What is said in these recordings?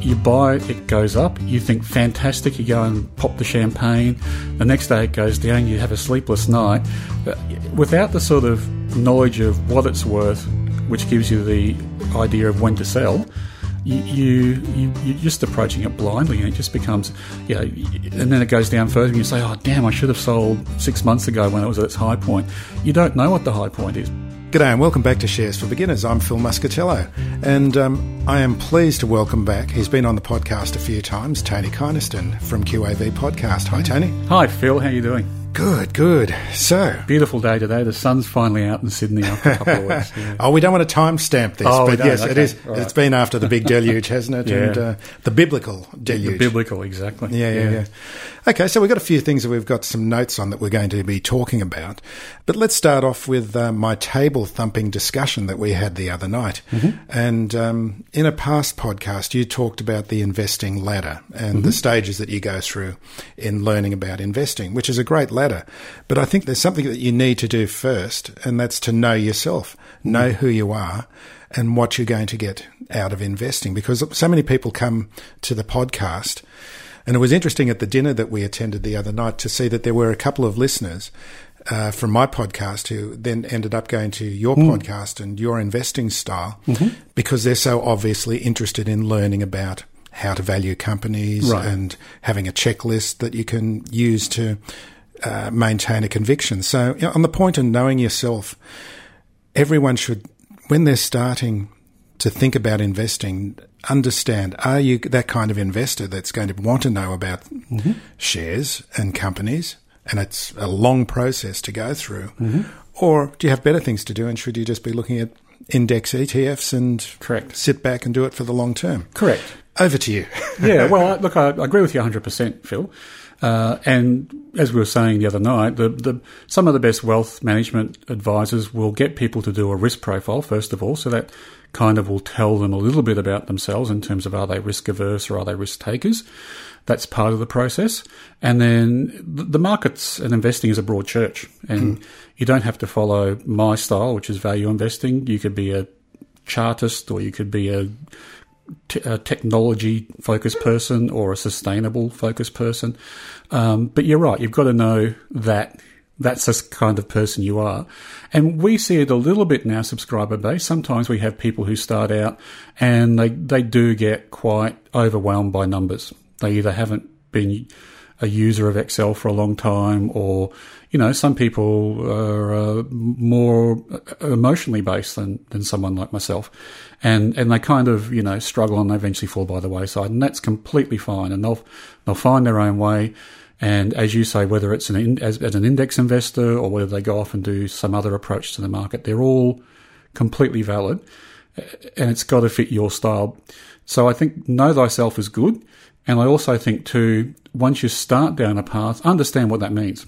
You buy, it goes up, you think fantastic, you go and pop the champagne, the next day it goes down, you have a sleepless night. Without the sort of knowledge of what it's worth, which gives you the idea of when to sell, you're just approaching it blindly, and it just becomes, you know, and then it goes down further, and you say, oh damn, I should have sold 6 months ago when it was at its high point. You don't know what the high point is. G'day and welcome back to Shares for Beginners. I'm Phil Muscatello, and I am pleased to welcome back, he's been on the podcast a few times, Tony Kynaston from QAV Podcast. Hi, Tony. Hi, Phil. How are you doing? Good, good. So, beautiful day today. The sun's finally out in Sydney after a couple of weeks. Yeah. Oh, we don't want to timestamp this, but yes, okay. It is. Right. It's been after the big deluge, hasn't it? Yeah. And the biblical deluge. The biblical, exactly. Yeah. Okay, so we've got a few things that we've got some notes on that we're going to be talking about, but let's start off with my table-thumping discussion that we had the other night. Mm-hmm. And in a past podcast, you talked about the investing ladder and the stages that you go through in learning about investing, which is a great ladder. But I think there's something that you need to do first, and that's to know yourself, know who you are and what you're going to get out of investing, because so many people come to the podcast. And it was interesting at the dinner that we attended the other night to see that there were a couple of listeners from my podcast who then ended up going to your podcast and your investing style because they're so obviously interested in learning about how to value companies and having a checklist that you can use to maintain a conviction. So, you know, on the point of knowing yourself, everyone should, when they're starting to think about investing, understand, are you that kind of investor that's going to want to know about shares and companies, and it's a long process to go through, or do you have better things to do and should you just be looking at index ETFs and sit back and do it for the long term? Correct. Over to you. Yeah, well, look, I agree with you 100%, Phil. And as we were saying the other night, some of the best wealth management advisors will get people to do a risk profile, first of all, so that kind of will tell them a little bit about themselves in terms of are they risk averse or are they risk takers. That's part of the process. And then the markets and investing is a broad church, and you don't have to follow my style, which is value investing. You could be a chartist, or you could be a technology-focused person or a sustainable-focused person. But you're right. You've got to know that that's the kind of person you are. And we see it a little bit in our subscriber base. Sometimes we have people who start out and they do get quite overwhelmed by numbers. They either haven't been a user of Excel for a long time, or, you know, some people are more emotionally based than someone like myself. And they kind of, you know, struggle and they eventually fall by the wayside. And that's completely fine. And they'll find their own way. And as you say, whether it's as an index investor or whether they go off and do some other approach to the market, they're all completely valid. And it's got to fit your style. So I think know thyself is good. And I also think, too, once you start down a path, understand what that means.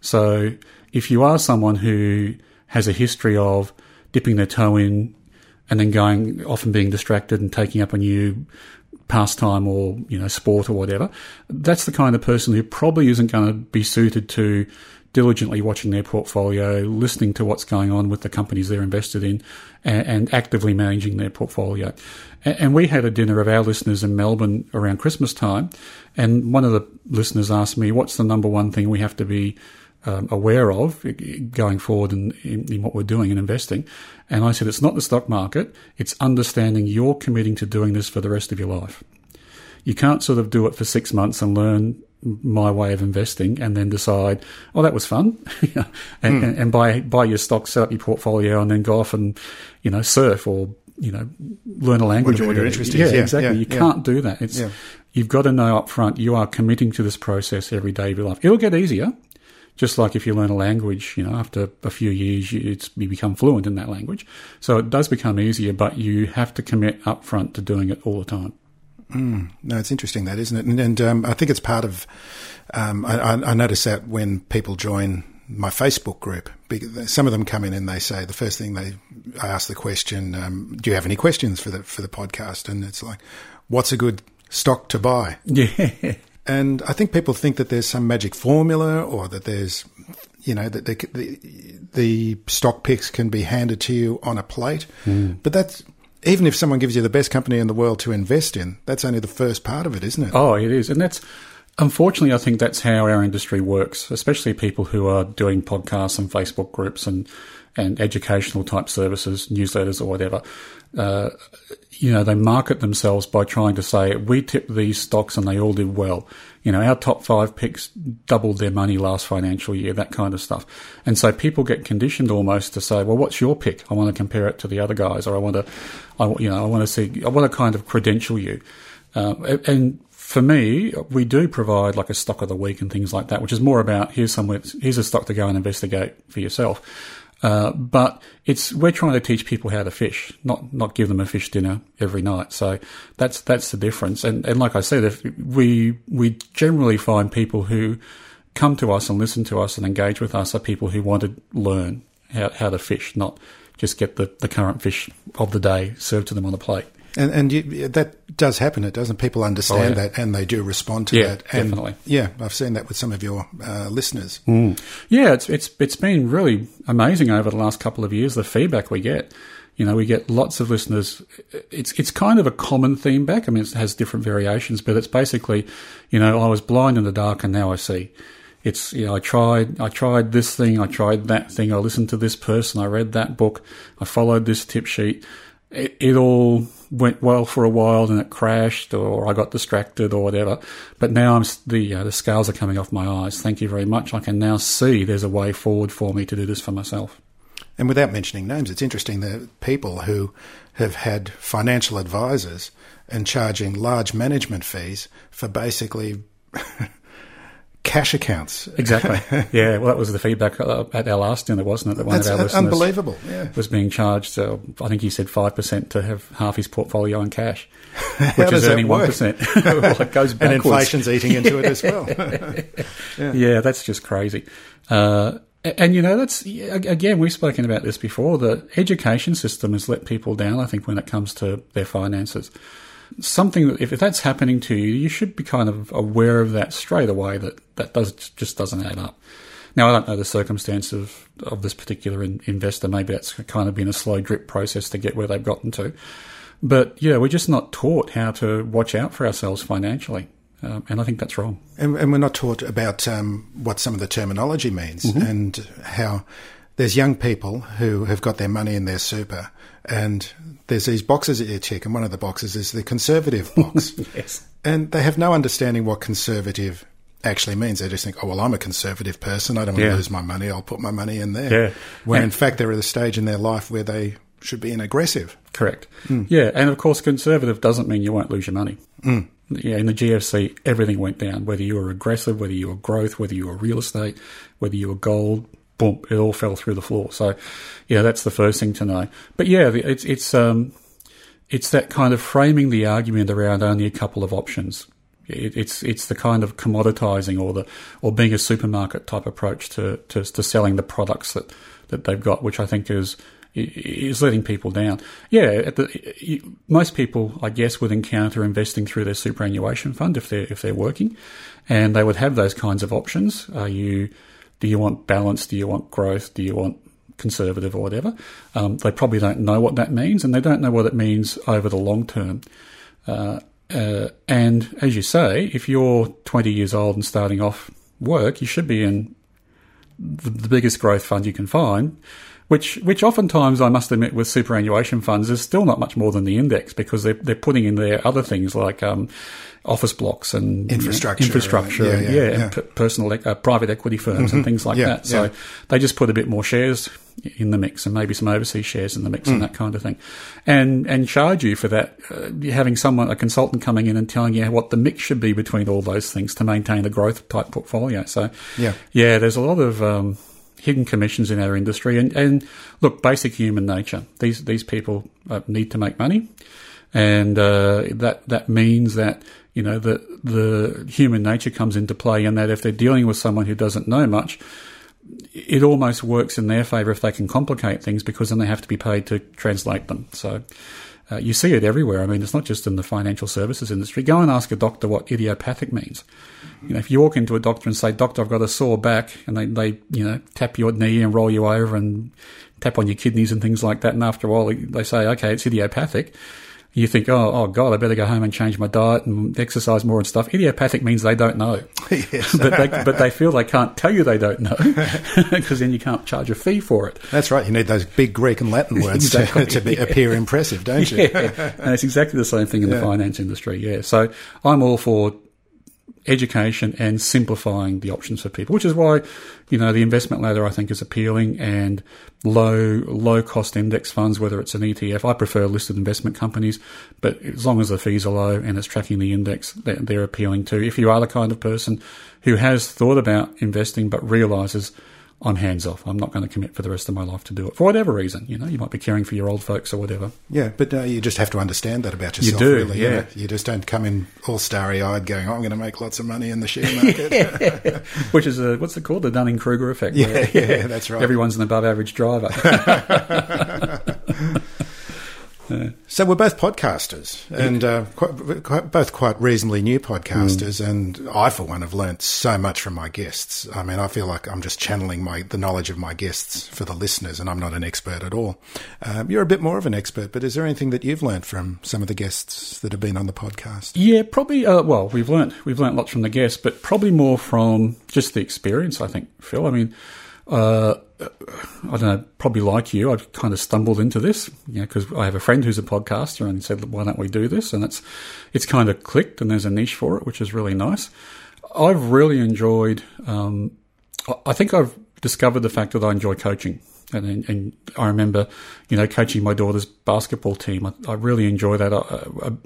So if you are someone who has a history of dipping their toe in and then going off and being distracted and taking up a new pastime or, you know, sport or whatever, that's the kind of person who probably isn't going to be suited to diligently watching their portfolio, listening to what's going on with the companies they're invested in, and actively managing their portfolio. And we had a dinner of our listeners in Melbourne around Christmas time, and one of the listeners asked me, what's the number one thing we have to be aware of going forward in what we're doing in investing? And I said, it's not the stock market, it's understanding you're committing to doing this for the rest of your life. You can't sort of do it for 6 months and learn my way of investing and then decide, oh, that was fun, and buy your stock, set up your portfolio, and then go off and, you know, surf or, you know, learn a language or whatever. Interesting. Yeah, exactly. Yeah, you can't do that. It's you've got to know up front you are committing to this process every day of your life. It'll get easier. Just like if you learn a language, you know, after a few years, you become fluent in that language. So it does become easier, but you have to commit upfront to doing it all the time. Mm. No, it's interesting that, isn't it? And I think it's part of, I notice that when people join my Facebook group, some of them come in and they say the first thing I ask the question, do you have any questions for the podcast? And it's like, what's a good stock to buy? Yeah. And I think people think that there's some magic formula, or that there's, you know, that the stock picks can be handed to you on a plate. Mm. But that's, even if someone gives you the best company in the world to invest in, that's only the first part of it, isn't it? Oh, it is. And that's, unfortunately, I think that's how our industry works, especially people who are doing podcasts and Facebook groups and educational type services, newsletters or whatever. You know, they market themselves by trying to say, we tip these stocks and they all did well. You know, our top 5 picks doubled their money last financial year, that kind of stuff. And so people get conditioned almost to say, well, what's your pick? I want to compare it to the other guys, or I want to kind of credential you. And for me, we do provide like a stock of the week and things like that, which is more about here's a stock to go and investigate for yourself. But we're trying to teach people how to fish, not give them a fish dinner every night. So that's the difference. And like I said, if we generally find people who come to us and listen to us and engage with us are people who want to learn how to fish, not just get the current fish of the day served to them on a plate. And that does happen, it doesn't. People understand that, and they do respond to that. And definitely. Yeah, I've seen that with some of your listeners. Mm. Yeah, it's been really amazing over the last couple of years, the feedback we get. You know, we get lots of listeners. It's kind of a common theme back. I mean, it has different variations, but it's basically, you know, I was blind in the dark and now I see. It's, you know, I tried this thing, I tried that thing, I listened to this person, I read that book, I followed this tip sheet. It all went well for a while, and it crashed, or I got distracted, or whatever. But now the scales are coming off my eyes. Thank you very much. I can now see there's a way forward for me to do this for myself. And without mentioning names, it's interesting that people who have had financial advisors and charging large management fees for basically cash accounts. Exactly. Yeah. Well, that was the feedback at our last dinner, wasn't it? That one of our listeners, unbelievable. Yeah. Was being charged. I think he said 5% to have half his portfolio in cash, which is only 1%. Well, it goes backwards. And inflation's eating into it as well. Yeah, that's just crazy. And you know, that's again, we've spoken about this before. The education system has let people down, I think, when it comes to their finances. Something that, if that's happening to you, you should be kind of aware of that straight away, that doesn't add up. Now, I don't know the circumstance of this particular investor. Maybe that's kind of been a slow drip process to get where they've gotten to. But, yeah, we're just not taught how to watch out for ourselves financially. And I think that's wrong. And we're not taught about what some of the terminology means, mm-hmm. and how there's young people who have got their money in their super, and there's these boxes that you check, and one of the boxes is the conservative box. Yes. And they have no understanding what conservative actually means. They just think, oh, well, I'm a conservative person. I don't want to lose my money. I'll put my money in there. Yeah. Where, in fact, they're at a stage in their life where they should be an aggressive. Correct. Mm. Yeah, and, of course, conservative doesn't mean you won't lose your money. Mm. Yeah, in the GFC, everything went down, whether you were aggressive, whether you were growth, whether you were real estate, whether you were gold. Boom, it all fell through the floor. So, yeah, that's the first thing to know. But, yeah, it's that kind of framing the argument around only a couple of options. It's the kind of commoditizing or being a supermarket type approach to selling the products that they've got, which I think is letting people down. Yeah, most people, I guess, would encounter investing through their superannuation fund if they're working, and they would have those kinds of options. Do you want balance? Do you want growth? Do you want conservative or whatever? They probably don't know what that means, and they don't know what it means over the long term. And as you say, if you're 20 years old and starting off work, you should be in the biggest growth fund you can find, which oftentimes, I must admit, with superannuation funds is still not much more than the index, because they're putting in there other things like office blocks and infrastructure, right? And personal private equity firms and things like that. So they just put a bit more shares in the mix, and maybe some overseas shares in the mix, and that kind of thing, and charge you for that. Having someone, a consultant, coming in and telling you what the mix should be between all those things to maintain the growth type portfolio. So there's a lot of hidden commissions in our industry, and look, basic human nature. These people need to make money, and that means that, you know, the human nature comes into play, and that if they're dealing with someone who doesn't know much, it almost works in their favour if they can complicate things, because then they have to be paid to translate them. So you see it everywhere. I mean, it's not just in the financial services industry. Go and ask a doctor what idiopathic means. You know, if you walk into a doctor and say, "Doctor, I've got a sore back," and they you know, tap your knee and roll you over and tap on your kidneys and things like that, and after a while they say, "Okay, it's idiopathic." You think, oh God, I better go home and change my diet and exercise more and stuff. Idiopathic means they don't know. Yes. but they feel they can't tell you they don't know, because then you can't charge a fee for it. That's right. You need those big Greek and Latin words to appear impressive, don't you? And it's exactly the same thing in the finance industry, So I'm all for education and simplifying the options for people, which is why, you know, the investment ladder I think is appealing, and low cost index funds, whether it's an ETF. I prefer listed investment companies, but as long as the fees are low and it's tracking the index, they're appealing too. If you are the kind of person who has thought about investing but realizes, I'm hands off, I'm not going to commit for the rest of my life to do it, for whatever reason. You know, you might be caring for your old folks or whatever. Yeah, but you just have to understand that about yourself. You do, really, yeah. You know? You just don't come in all starry-eyed going, I'm going to make lots of money in the share market. Which is, what's it called? The Dunning-Kruger effect. Yeah, that's right. Everyone's an above-average driver. So we're both podcasters, and both quite reasonably new podcasters, and I, for one, have learnt so much from my guests. I mean, I feel like I'm just channeling the knowledge of my guests for the listeners, and I'm not an expert at all. You're a bit more of an expert, but is there anything that you've learnt from some of the guests that have been on the podcast? Yeah, probably. Well, we've learnt lots from the guests, but probably more from just the experience, I think, Phil. I mean, I don't know, probably like you, I've kind of stumbled into this, you know, because I have a friend who's a podcaster and said, why don't we do this? And it's kind of clicked, and there's a niche for it, which is really nice. I've really enjoyed, I think I've discovered the fact that I enjoy coaching. And I remember, you know, coaching my daughter's basketball team. I really enjoy that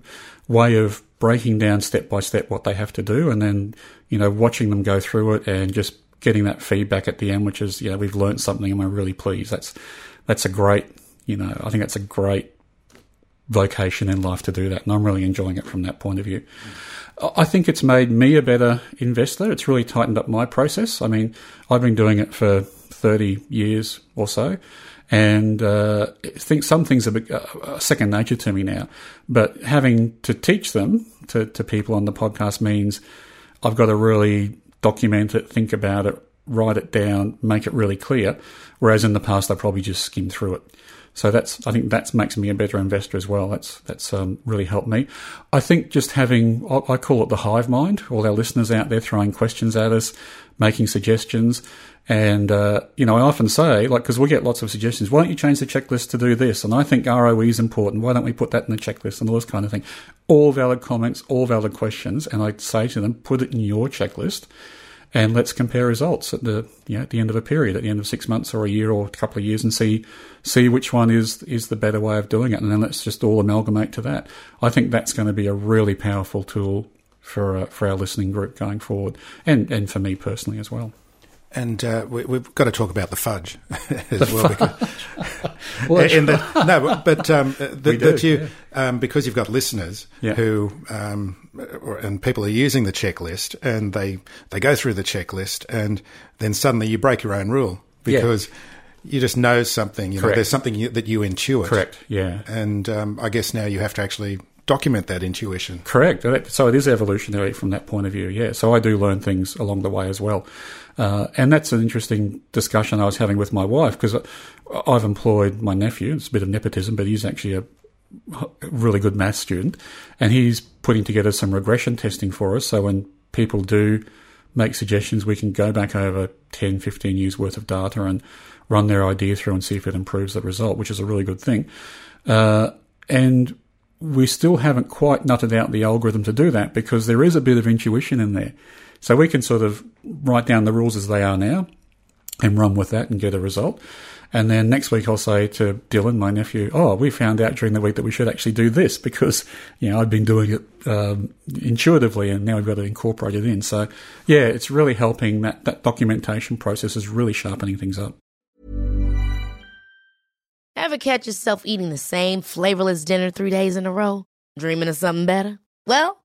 way of breaking down step by step what they have to do, and then, you know, watching them go through it and just getting that feedback at the end, which is, you know, we've learned something and we're really pleased. That's a great, you know, I think that's a great vocation in life to do that. And I'm really enjoying it from that point of view. I think it's made me a better investor. It's really tightened up my process. I mean, I've been doing it for 30 years or so. And I think some things are second nature to me now. But having to teach them to people on the podcast means I've got to really document it, think about it, write it down, make it really clear, whereas in the past I probably just skimmed through it. So I think that makes me a better investor as well. That's really helped me. I think just having, I call it the hive mind, all our listeners out there throwing questions at us, making suggestions. And, you know, I often say, like, because we get lots of suggestions, why don't you change the checklist to do this? And I think ROE is important. Why don't we put that in the checklist and all this kind of thing? All valid comments, all valid questions. And I say to them, put it in your checklist and let's compare results at the, you know, at the end of a period, at the end of 6 months or a year or a couple of years, and see which one is the better way of doing it. And then let's just all amalgamate to that. I think that's going to be a really powerful tool for our listening group going forward, and for me personally as well. And we've got to talk about the fudge as well. Because you've got listeners who and people are using the checklist, and they go through the checklist, and then suddenly you break your own rule because you just know something. You know, there's something that you intuit. Correct. Yeah. And I guess now you have to actually document that intuition. Correct. So it is evolutionary from that point of view, yeah. So I do learn things along the way as well. And that's an interesting discussion I was having with my wife, because I've employed my nephew. It's a bit of nepotism, but he's actually a really good math student, and he's putting together some regression testing for us, so when people do make suggestions, we can go back over 10-15 years worth of data and run their idea through and see if it improves that result, which is a really good thing. And we still haven't quite nutted out the algorithm to do that, because there is a bit of intuition in there. So we can sort of write down the rules as they are now and run with that and get a result. And then next week I'll say to Dylan, my nephew, oh, we found out during the week that we should actually do this, because, you know, I've been doing it intuitively, and now we've got to incorporate it in. So, yeah, it's really helping. That documentation process is really sharpening things up. Ever catch yourself eating the same flavorless dinner 3 days in a row? Dreaming of something better? Well,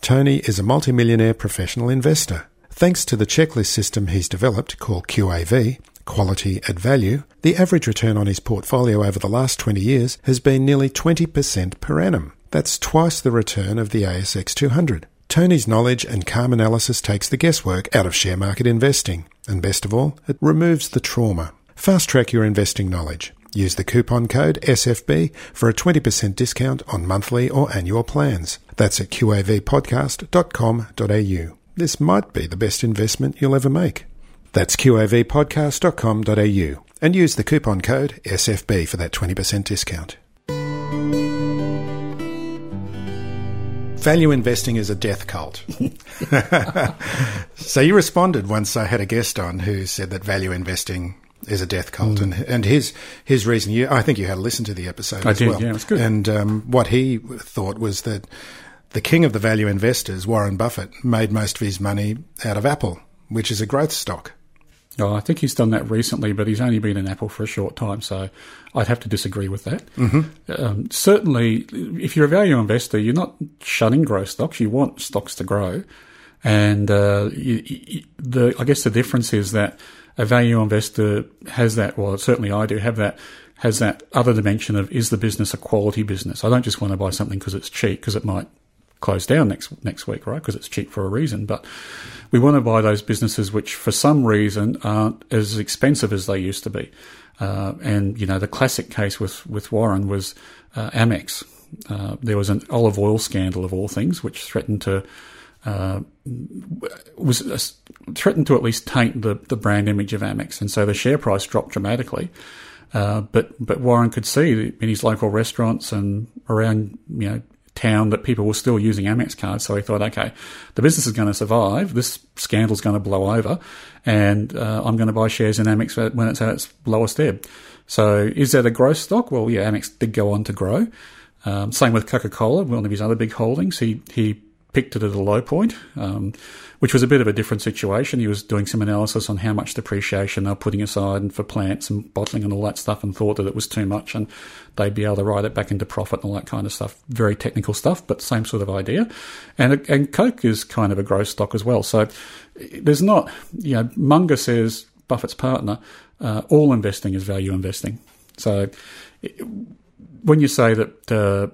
Tony is a multimillionaire professional investor. Thanks to the checklist system he's developed called QAV, Quality at Value, the average return on his portfolio over the last 20 years has been nearly 20% per annum. That's twice the return of the ASX 200. Tony's knowledge and calm analysis takes the guesswork out of share market investing. And best of all, it removes the trauma. Fast-track your investing knowledge. Use the coupon code SFB for a 20% discount on monthly or annual plans. That's at qavpodcast.com.au. This might be the best investment you'll ever make. That's qavpodcast.com.au, and use the coupon code SFB for that 20% discount. Value investing is a death cult. So you responded once I had a guest on who said that value investing is a death cult, and his reason, I think you had to listen to the episode as well. Yeah, it was good. And what he thought was that the king of the value investors, Warren Buffett, made most of his money out of Apple, which is a growth stock. Oh, I think he's done that recently, but he's only been in Apple for a short time, so I'd have to disagree with that. Mm-hmm. Certainly, if you're a value investor, you're not shunning growth stocks. You want stocks to grow. And I guess the difference is that a value investor has that, well, certainly I do have that, has that other dimension of, is the business a quality business? I don't just want to buy something because it's cheap, because it might close down next week, right? Because it's cheap for a reason. But we want to buy those businesses which, for some reason, aren't as expensive as they used to be. And, you know, the classic case with Warren was Amex. There was an olive oil scandal, of all things, which threatened to at least taint the brand image of Amex. And so the share price dropped dramatically. But Warren could see in his local restaurants and around, you know, town that people were still using Amex cards. So he thought, okay, the business is going to survive. This scandal's going to blow over, and I'm going to buy shares in Amex when it's at its lowest ebb. So is that a growth stock? Well, yeah, Amex did go on to grow. Same with Coca-Cola, one of his other big holdings. He picked it at a low point, which was a bit of a different situation. He was doing some analysis on how much depreciation they were putting aside and for plants and bottling and all that stuff, and thought that it was too much and they'd be able to write it back into profit and all that kind of stuff. Very technical stuff, but same sort of idea. And Coke is kind of a growth stock as well. So there's not, you know, Munger says, Buffett's partner, all investing is value investing. So when you say that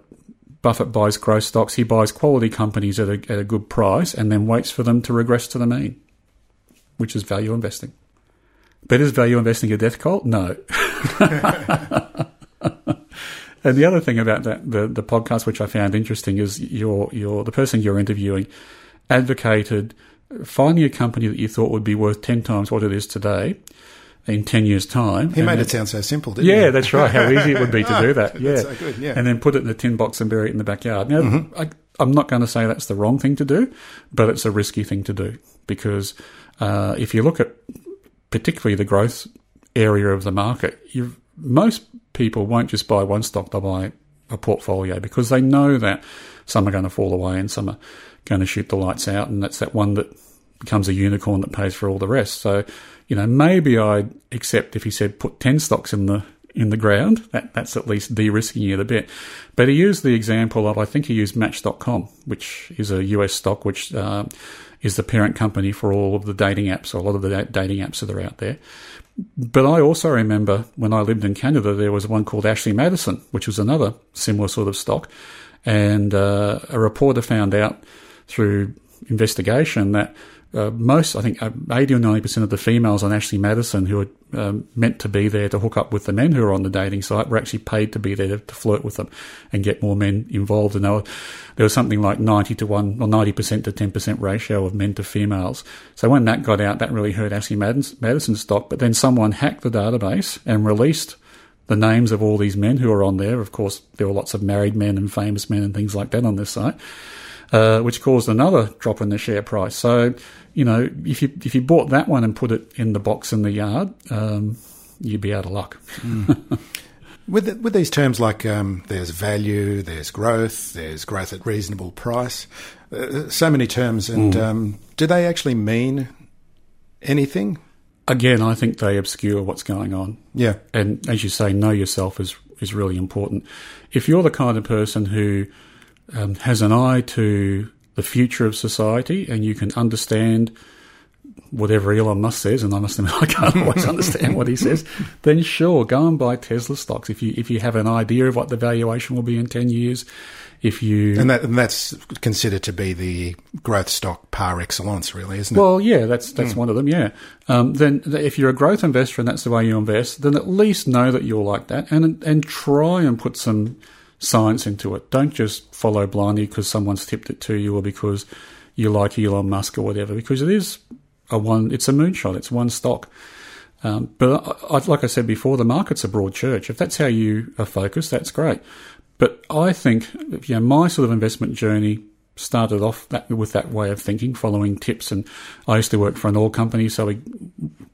Buffett buys growth stocks, he buys quality companies at a good price and then waits for them to regress to the mean, which is value investing. But is value investing a death cult? No. And the other thing about that, the podcast, which I found interesting, is the person you're interviewing advocated finding a company that you thought would be worth 10 times what it is today in 10 years' time. He made it sound so simple, didn't he? Yeah, that's right, how easy it would be to do that. Yeah. That's so good, yeah. And then put it in a tin box and bury it in the backyard. Now, mm-hmm. I'm not going to say that's the wrong thing to do, but it's a risky thing to do, because if you look at particularly the growth area of the market, most people won't just buy one stock, they'll buy a portfolio, because they know that some are going to fall away and some are going to shoot the lights out, and that's that one that becomes a unicorn that pays for all the rest. So, you know, maybe I'd accept if he said put 10 stocks in the ground. That's at least de-risking it a bit. But he used the example of, I think he used Match.com, which is a US stock, which is the parent company for all of the dating apps, or a lot of the dating apps that are out there. But I also remember when I lived in Canada, there was one called Ashley Madison, which was another similar sort of stock. And a reporter found out through investigation that most, I think 80 or 90% of the females on Ashley Madison who were meant to be there to hook up with the men who were on the dating site were actually paid to be there to flirt with them and get more men involved. And there was something like 90-to-1 or 90% to 10% ratio of men to females. So when that got out, that really hurt Ashley Madison's stock. But then someone hacked the database and released the names of all these men who are on there. Of course, there were lots of married men and famous men and things like that on this site, which caused another drop in the share price. So, you know, if you bought that one and put it in the box in the yard, you'd be out of luck. Mm. With these terms like there's value, there's growth at reasonable price, so many terms, and do they actually mean anything? Again, I think they obscure what's going on. Yeah. And as you say, know yourself is really important. If you're the kind of person who has an eye to the future of society and you can understand whatever Elon Musk says, and I must admit I can't always understand what he says, then sure, go and buy Tesla stocks. If you have an idea of what the valuation will be in 10 years, and that's considered to be the growth stock par excellence, really, isn't it? Well, yeah, that's one of them. Yeah. Then if you're a growth investor and that's the way you invest, then at least know that you're like that, and try and put some science into it. Don't just follow blindly because someone's tipped it to you or because you like Elon Musk or whatever. Because it is it's a moonshot. It's one stock. But like I said before, the market's a broad church. If that's how you are focused, that's great. But I think, you know, my sort of investment journey started off with that way of thinking, following tips. And I used to work for an oil company, so we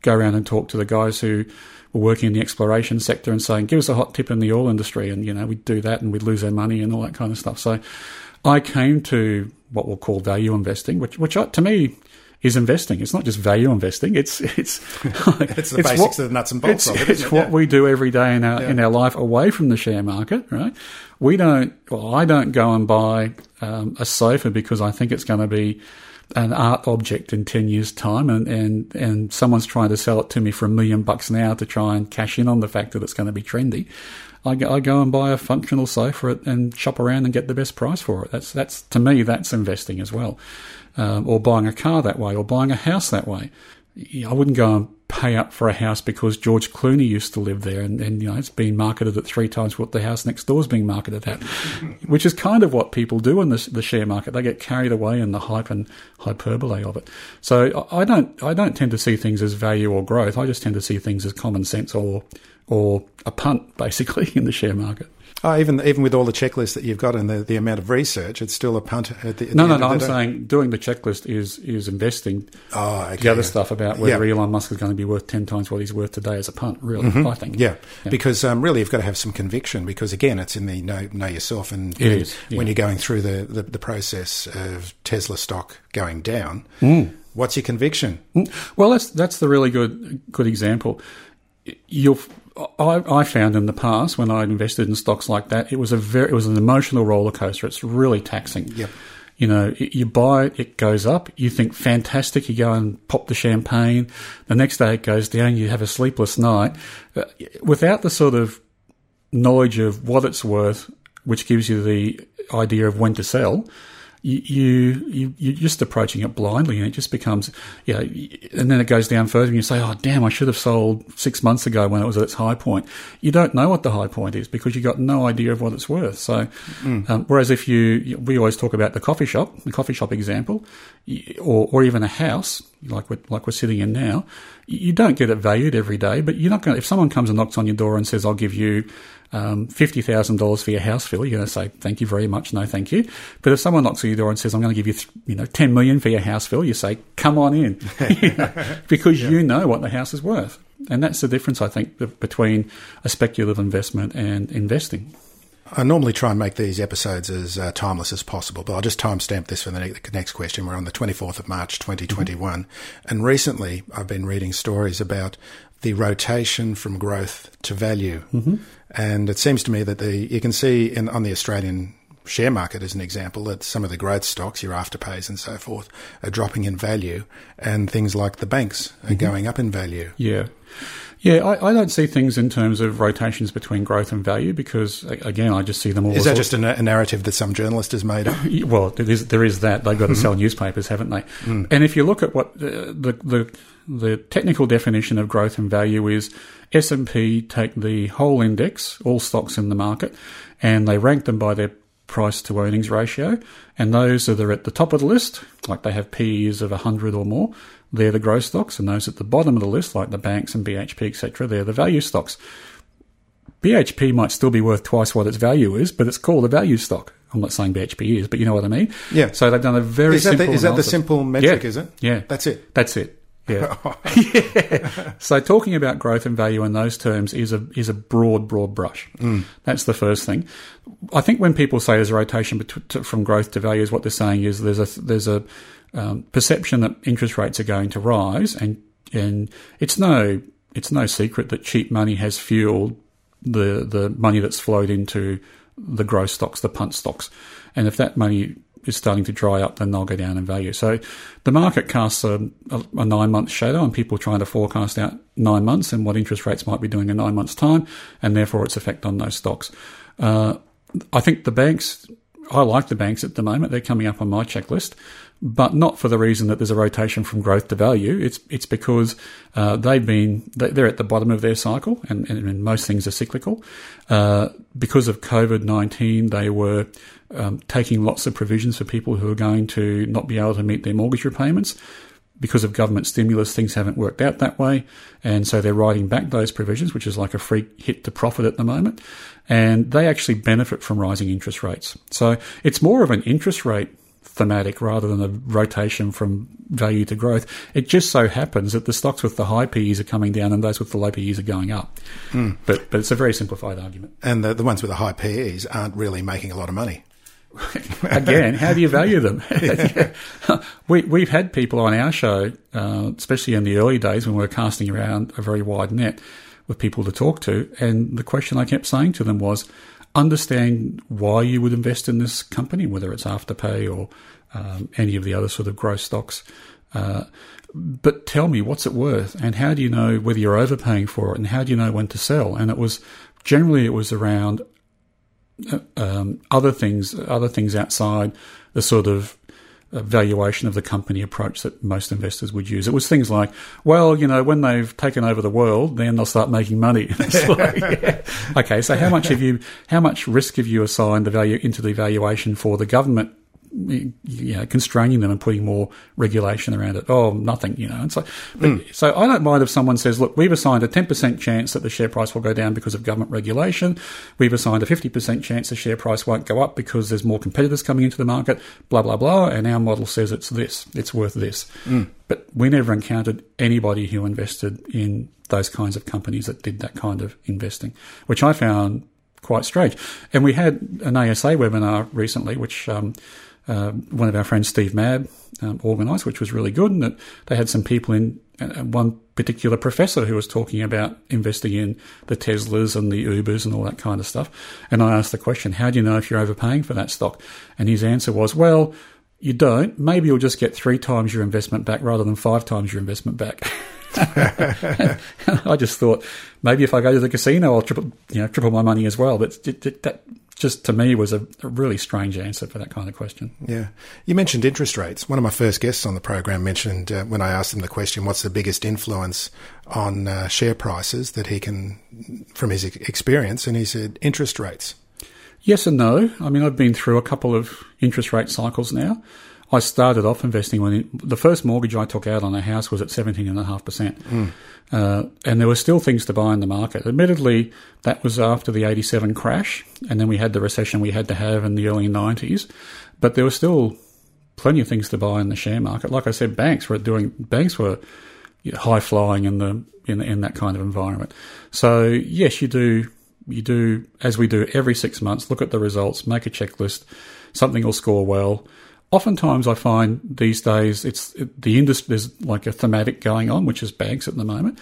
go around and talk to the guys who were working in the exploration sector and saying, "Give us a hot tip in the oil industry." And, you know, we'd do that and we'd lose our money and all that kind of stuff. So I came to what we'll call value investing, which to me is investing. It's not just value investing. It's the basics of the nuts and bolts of it. It's what we do every day in our life away from the share market, right? I don't go and buy a sofa because I think it's going to be an art object in 10 years' time and someone's trying to sell it to me for $1 million now to try and cash in on the fact that it's going to be trendy. I go and buy a functional sofa and shop around and get the best price for it. That's to me, that's investing as well. Or buying a car that way, or buying a house that way. I wouldn't go and pay up for a house because George Clooney used to live there, and you know, it's been marketed at 3 times what the house next door is being marketed at, which is kind of what people do in the share market. They get carried away in the hype and hyperbole of it. So I don't tend to see things as value or growth. I just tend to see things as common sense or a punt, basically, in the share market. Oh, even with all the checklists that you've got and the amount of research, it's still a punt at the end. I'm saying doing the checklist is investing. Oh, okay. The other stuff about whether Elon Musk is going to be worth 10 times what he's worth today is a punt, really, I think. Yeah. Because really you've got to have some conviction, because, again, it's in the know yourself. And when you're going through the process of Tesla stock going down, what's your conviction? Well, that's the really good example. I found in the past when I invested in stocks like that, it was an emotional roller coaster. It's really taxing. Yep. You know, you buy it, it goes up. You think fantastic. You go and pop the champagne. The next day it goes down. You have a sleepless night without the sort of knowledge of what it's worth, which gives you the idea of when to sell. You're just approaching it blindly, and it just becomes, you know, and then it goes down further and you say, oh, damn, I should have sold 6 months ago when it was at its high point. You don't know what the high point is because you've got no idea of what it's worth. So, whereas if we always talk about the coffee shop example, or even a house, like we're sitting in now, you don't get it valued every day, but you're not going to, if someone comes and knocks on your door and says, I'll give you $50,000 for your house, Phil, you're going to say, thank you very much, no thank you. But if someone knocks on your door and says, I'm going to give you, $10 million for your house, Phil, you say, come on in, because you know what the house is worth. And that's the difference, I think, between a speculative investment and investing. I normally try and make these episodes as timeless as possible, but I'll just timestamp this for the next question. We're on the 24th of March, 2021. And recently I've been reading stories about the rotation from growth to value. And it seems to me that you can see on the Australian share market as an example, that some of the growth stocks, your Afterpays and so forth, are dropping in value, and things like the banks are going up in value. Yeah, I don't see things in terms of rotations between growth and value because, again, I just see them all. Is that just a narrative that some journalist has made up? Well, there is that. They've got to sell newspapers, haven't they? And if you look at what the technical definition of growth and value is, S&P take the whole index, all stocks in the market, and they rank them by their price to earnings ratio, and those that are at the top of the list, like they have PEs of 100 or more, they're the growth stocks, and those at the bottom of the list, like the banks and BHP, etc., they're the value stocks. BHP might still be worth twice what its value is, but it's called a value stock. I'm not saying BHP is, but you know what I mean? Yeah. So they've done a very simple analysis. Is that the simple metric, is it? Yeah. That's it. Yeah. Yeah. So talking about growth and value in those terms is a broad brush. That's the first thing. I think when people say there's a rotation from growth to value, is what they're saying is there's a perception that interest rates are going to rise, and it's no secret that cheap money has fueled the money that's flowed into the growth stocks, the punt stocks, and if that money is starting to dry up, then they'll go down in value. So the market casts a 9-month shadow, and people trying to forecast out 9 months and what interest rates might be doing in 9 months' time, and therefore its effect on those stocks. I think the banks, I like the banks at the moment. They're coming up on my checklist, but not for the reason that there's a rotation from growth to value. It's because they're at the bottom of their cycle, and most things are cyclical. Because of COVID-19, they were taking lots of provisions for people who are going to not be able to meet their mortgage repayments. Because of government stimulus, things haven't worked out that way, and so they're writing back those provisions, which is like a free hit to profit at the moment, and they actually benefit from rising interest rates. So it's more of an interest rate thematic rather than a rotation from value to growth. It just so happens that the stocks with the high PEs are coming down and those with the low PEs are going up. But it's a very simplified argument. And the ones with the high PEs aren't really making a lot of money. Again, how do you value them? We've had people on our show, especially in the early days when we were casting around a very wide net with people to talk to, and the question I kept saying to them was, understand why you would invest in this company, whether it's Afterpay or any of the other sort of growth stocks, but tell me, what's it worth, and how do you know whether you're overpaying for it, and how do you know when to sell? And it was around other things outside the sort of valuation of the company approach that most investors would use. It was things like, well, you know, when they've taken over the world, then they'll start making money. It's like, yeah. Okay, so how much risk have you assigned the value into the valuation for the government, you know, constraining them and putting more regulation around it? Oh, nothing, you know. And so, so I don't mind if someone says, look, we've assigned a 10% chance that the share price will go down because of government regulation. We've assigned a 50% chance the share price won't go up because there's more competitors coming into the market, blah, blah, blah, and our model says it's this, it's worth this. But we never encountered anybody who invested in those kinds of companies that did that kind of investing, which I found quite strange. And we had an ASA webinar recently, which one of our friends, Steve Mabb, organised, which was really good. And that they had some people in, one particular professor who was talking about investing in the Teslas and the Ubers and all that kind of stuff. And I asked the question, how do you know if you're overpaying for that stock? And his answer was, well, you don't. Maybe you'll just get 3 times your investment back rather than 5 times your investment back. I just thought, maybe if I go to the casino, I'll triple my money as well. But that just to me was a really strange answer for that kind of question. Yeah. You mentioned interest rates. One of my first guests on the program mentioned when I asked him the question, what's the biggest influence on share prices that he can, from his experience, and he said interest rates. Yes and no. I mean, I've been through a couple of interest rate cycles now. I started off investing when the first mortgage I took out on a house was at 17.5%. And there were still things to buy in the market. Admittedly, that was after the 87 crash, and then we had the recession we had to have in the early 90s. But there were still plenty of things to buy in the share market. Like I said, banks were high flying in that kind of environment. So yes, you do, as we do every 6 months, look at the results, make a checklist, something will score well. Oftentimes I find these days the industry, there's like a thematic going on, which is banks at the moment.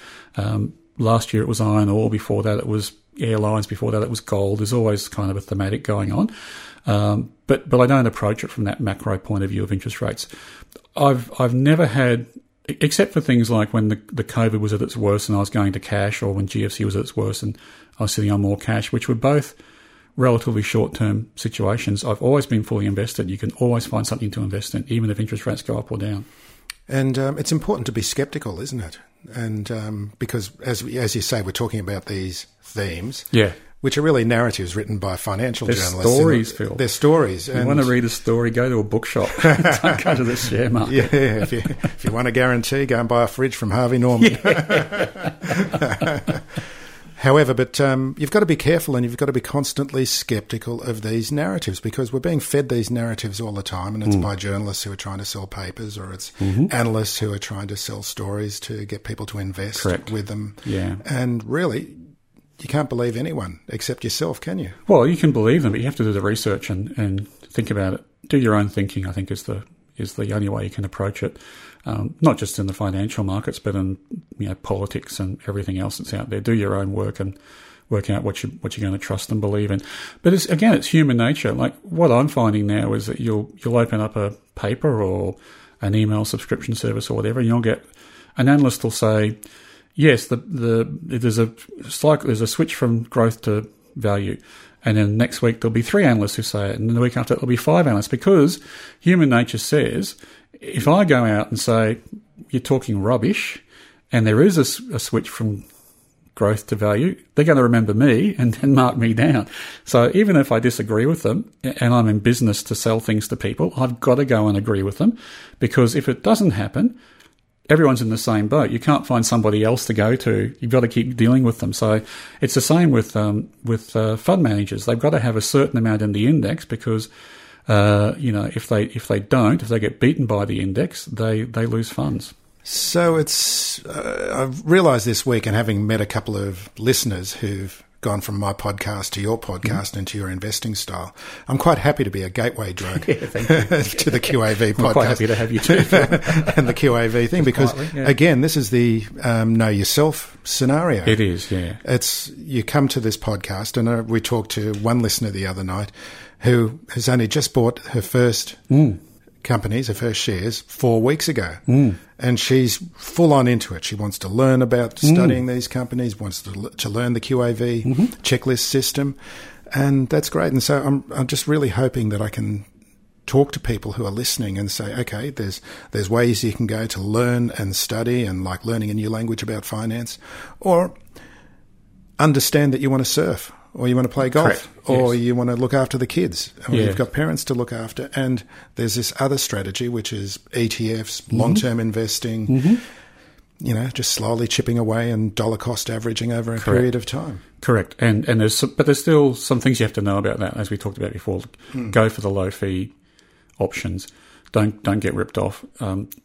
Last year it was iron ore, before that it was airlines before that, it was gold. There's always kind of a thematic going on. But I don't approach it from that macro point of view of interest rates. I've never had, except for things like when the COVID was at its worst and I was going to cash, or when GFC was at its worst and I was sitting on more cash, which were both relatively short-term situations. I've always been fully invested. You can always find something to invest in, even if interest rates go up or down. And it's important to be sceptical, isn't it? And because, as you say, we're talking about these themes, which are really narratives written by financial journalists. Stories, Phil. They're stories. If you want to read a story, go to a bookshop. Don't go to the share market. Yeah, if you want a guarantee, go and buy a fridge from Harvey Norman. Yeah. However, you've got to be careful, and you've got to be constantly sceptical of these narratives, because we're being fed these narratives all the time, and it's by journalists who are trying to sell papers, or it's analysts who are trying to sell stories to get people to invest with them. Yeah. And really, you can't believe anyone except yourself, can you? Well, you can believe them, but you have to do the research and think about it. Do your own thinking, I think, is the only way you can approach it, not just in the financial markets, but in politics and everything else that's out there. Do your own work and work out what you're going to trust and believe in. But it's human nature. Like, what I'm finding now is that you'll open up a paper or an email subscription service or whatever, and you'll get an analyst will say, yes, there's a switch from growth to value. And then next week there'll be 3 analysts who say it, and then the week after there'll be 5 analysts, because human nature says, if I go out and say, you're talking rubbish, and there is a switch from growth to value, they're going to remember me and then mark me down. So even if I disagree with them, and I'm in business to sell things to people, I've got to go and agree with them, because if it doesn't happen, everyone's in the same boat. You can't find somebody else to go to. You've got to keep dealing with them. So it's the same with fund managers. They've got to have a certain amount in the index, because if they get beaten by the index, they lose funds. So it's I've realised this week, and having met a couple of listeners who've gone from my podcast to your podcast and to your investing style, I'm quite happy to be a gateway drug to the QAV podcast. I'm quite happy to have you too. And the QAV thing, because, again, this is the know yourself scenario. It is, yeah. You come to this podcast, and we talked to one listener the other night who has only just bought her first shares 4 weeks ago. And she's full on into it. She wants to learn about studying these companies, wants to learn the QAV checklist system, and that's great. And so I'm just really hoping that I can talk to people who are listening and say, okay, there's ways you can go to learn and study, and like learning a new language about finance, or understand that you want to surf, or you want to play golf, or you want to look after the kids, or you've got parents to look after. And there's this other strategy, which is ETFs, long-term investing, just slowly chipping away and dollar cost averaging over a period of time. Correct. And there's still some things you have to know about that, as we talked about before. Go for the low-fee options. Don't get ripped off.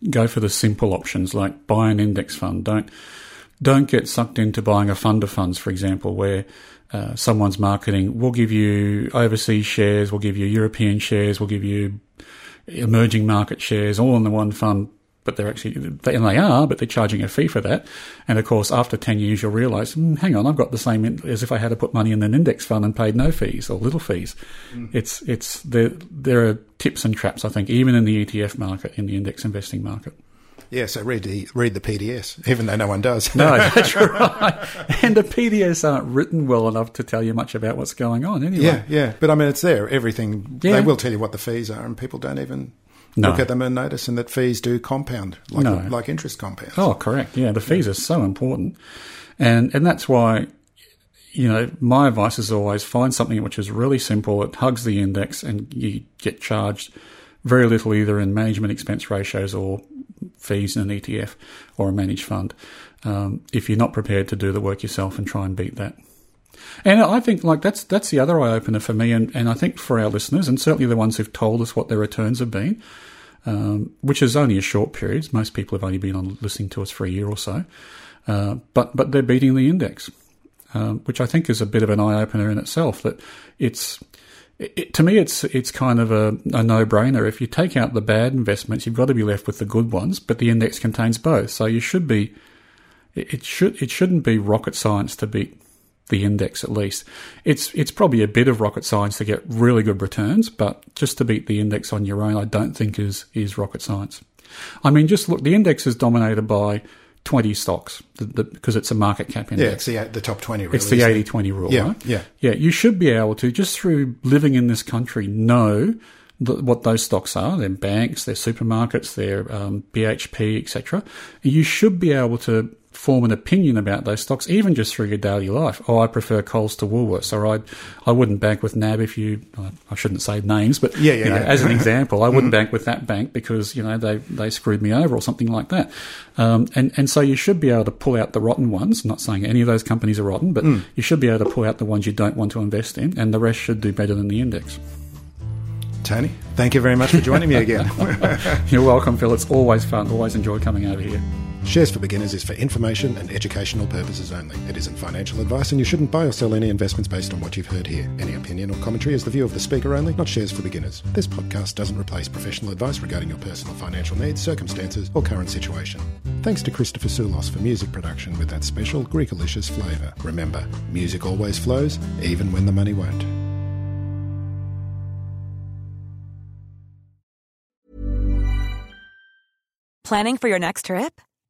Go for the simple options, like buy an index fund. Don't get sucked into buying a fund of funds, for example, where someone's marketing, we'll give you overseas shares, we'll give you European shares, we'll give you emerging market shares, all in the one fund, but they're charging a fee for that. And of course, after 10 years, you'll realise, hang on, I've got the same as if I had to put money in an index fund and paid no fees or little fees. There are tips and traps, I think, even in the ETF market, in the index investing market. Yeah, so read the PDS, even though no one does. No, that's right. And the PDS aren't written well enough to tell you much about what's going on anyway. Yeah. But, I mean, it's there, everything. Yeah. They will tell you what the fees are, and people don't even look at them and notice, and that fees do compound, like interest compounds. Oh, correct. Yeah, the fees are so important. And that's why, my advice is always find something which is really simple, it hugs the index, and you get charged very little either in management expense ratios or fees in an ETF or a managed fund, if you're not prepared to do the work yourself and try and beat that. And I think that's the other eye-opener for me, and I think for our listeners, and certainly the ones who've told us what their returns have been, which is only a short period. Most people have only been listening to us for a year or so, but they're beating the index, which I think is a bit of an eye-opener in itself, that it's... to me, it's kind of a no-brainer. If you take out the bad investments, you've got to be left with the good ones, but the index contains both. So you shouldn't be rocket science to beat the index at least. It's probably a bit of rocket science to get really good returns, but just to beat the index on your own, I don't think is rocket science. I mean, just look, the index is dominated by 20 stocks because it's a market cap index. Yeah, it's the top 20 really. It's the 80-20 rule, yeah, right? Yeah. Yeah, you should be able to, just through living in this country, know what those stocks are. They're banks, they're supermarkets, they're BHP, etc. You should be able to form an opinion about those stocks, even just through your daily life. Oh, I prefer Coles to Woolworths, or I wouldn't bank with NAB if you. I shouldn't say names, but yeah. As an example, I wouldn't bank with that bank because they screwed me over or something like that. And so you should be able to pull out the rotten ones. I'm not saying any of those companies are rotten, but you should be able to pull out the ones you don't want to invest in, and the rest should do better than the index. Tony, thank you very much for joining me again. You're welcome, Phil. It's always fun. Always enjoy coming over here. Shares for Beginners is for information and educational purposes only. It isn't financial advice, and you shouldn't buy or sell any investments based on what you've heard here. Any opinion or commentary is the view of the speaker only, not Shares for Beginners. This podcast doesn't replace professional advice regarding your personal financial needs, circumstances, or current situation. Thanks to Christopher Sulos for music production with that special Greekalicious flavour. Remember, music always flows, even when the money won't. Planning for your next trip?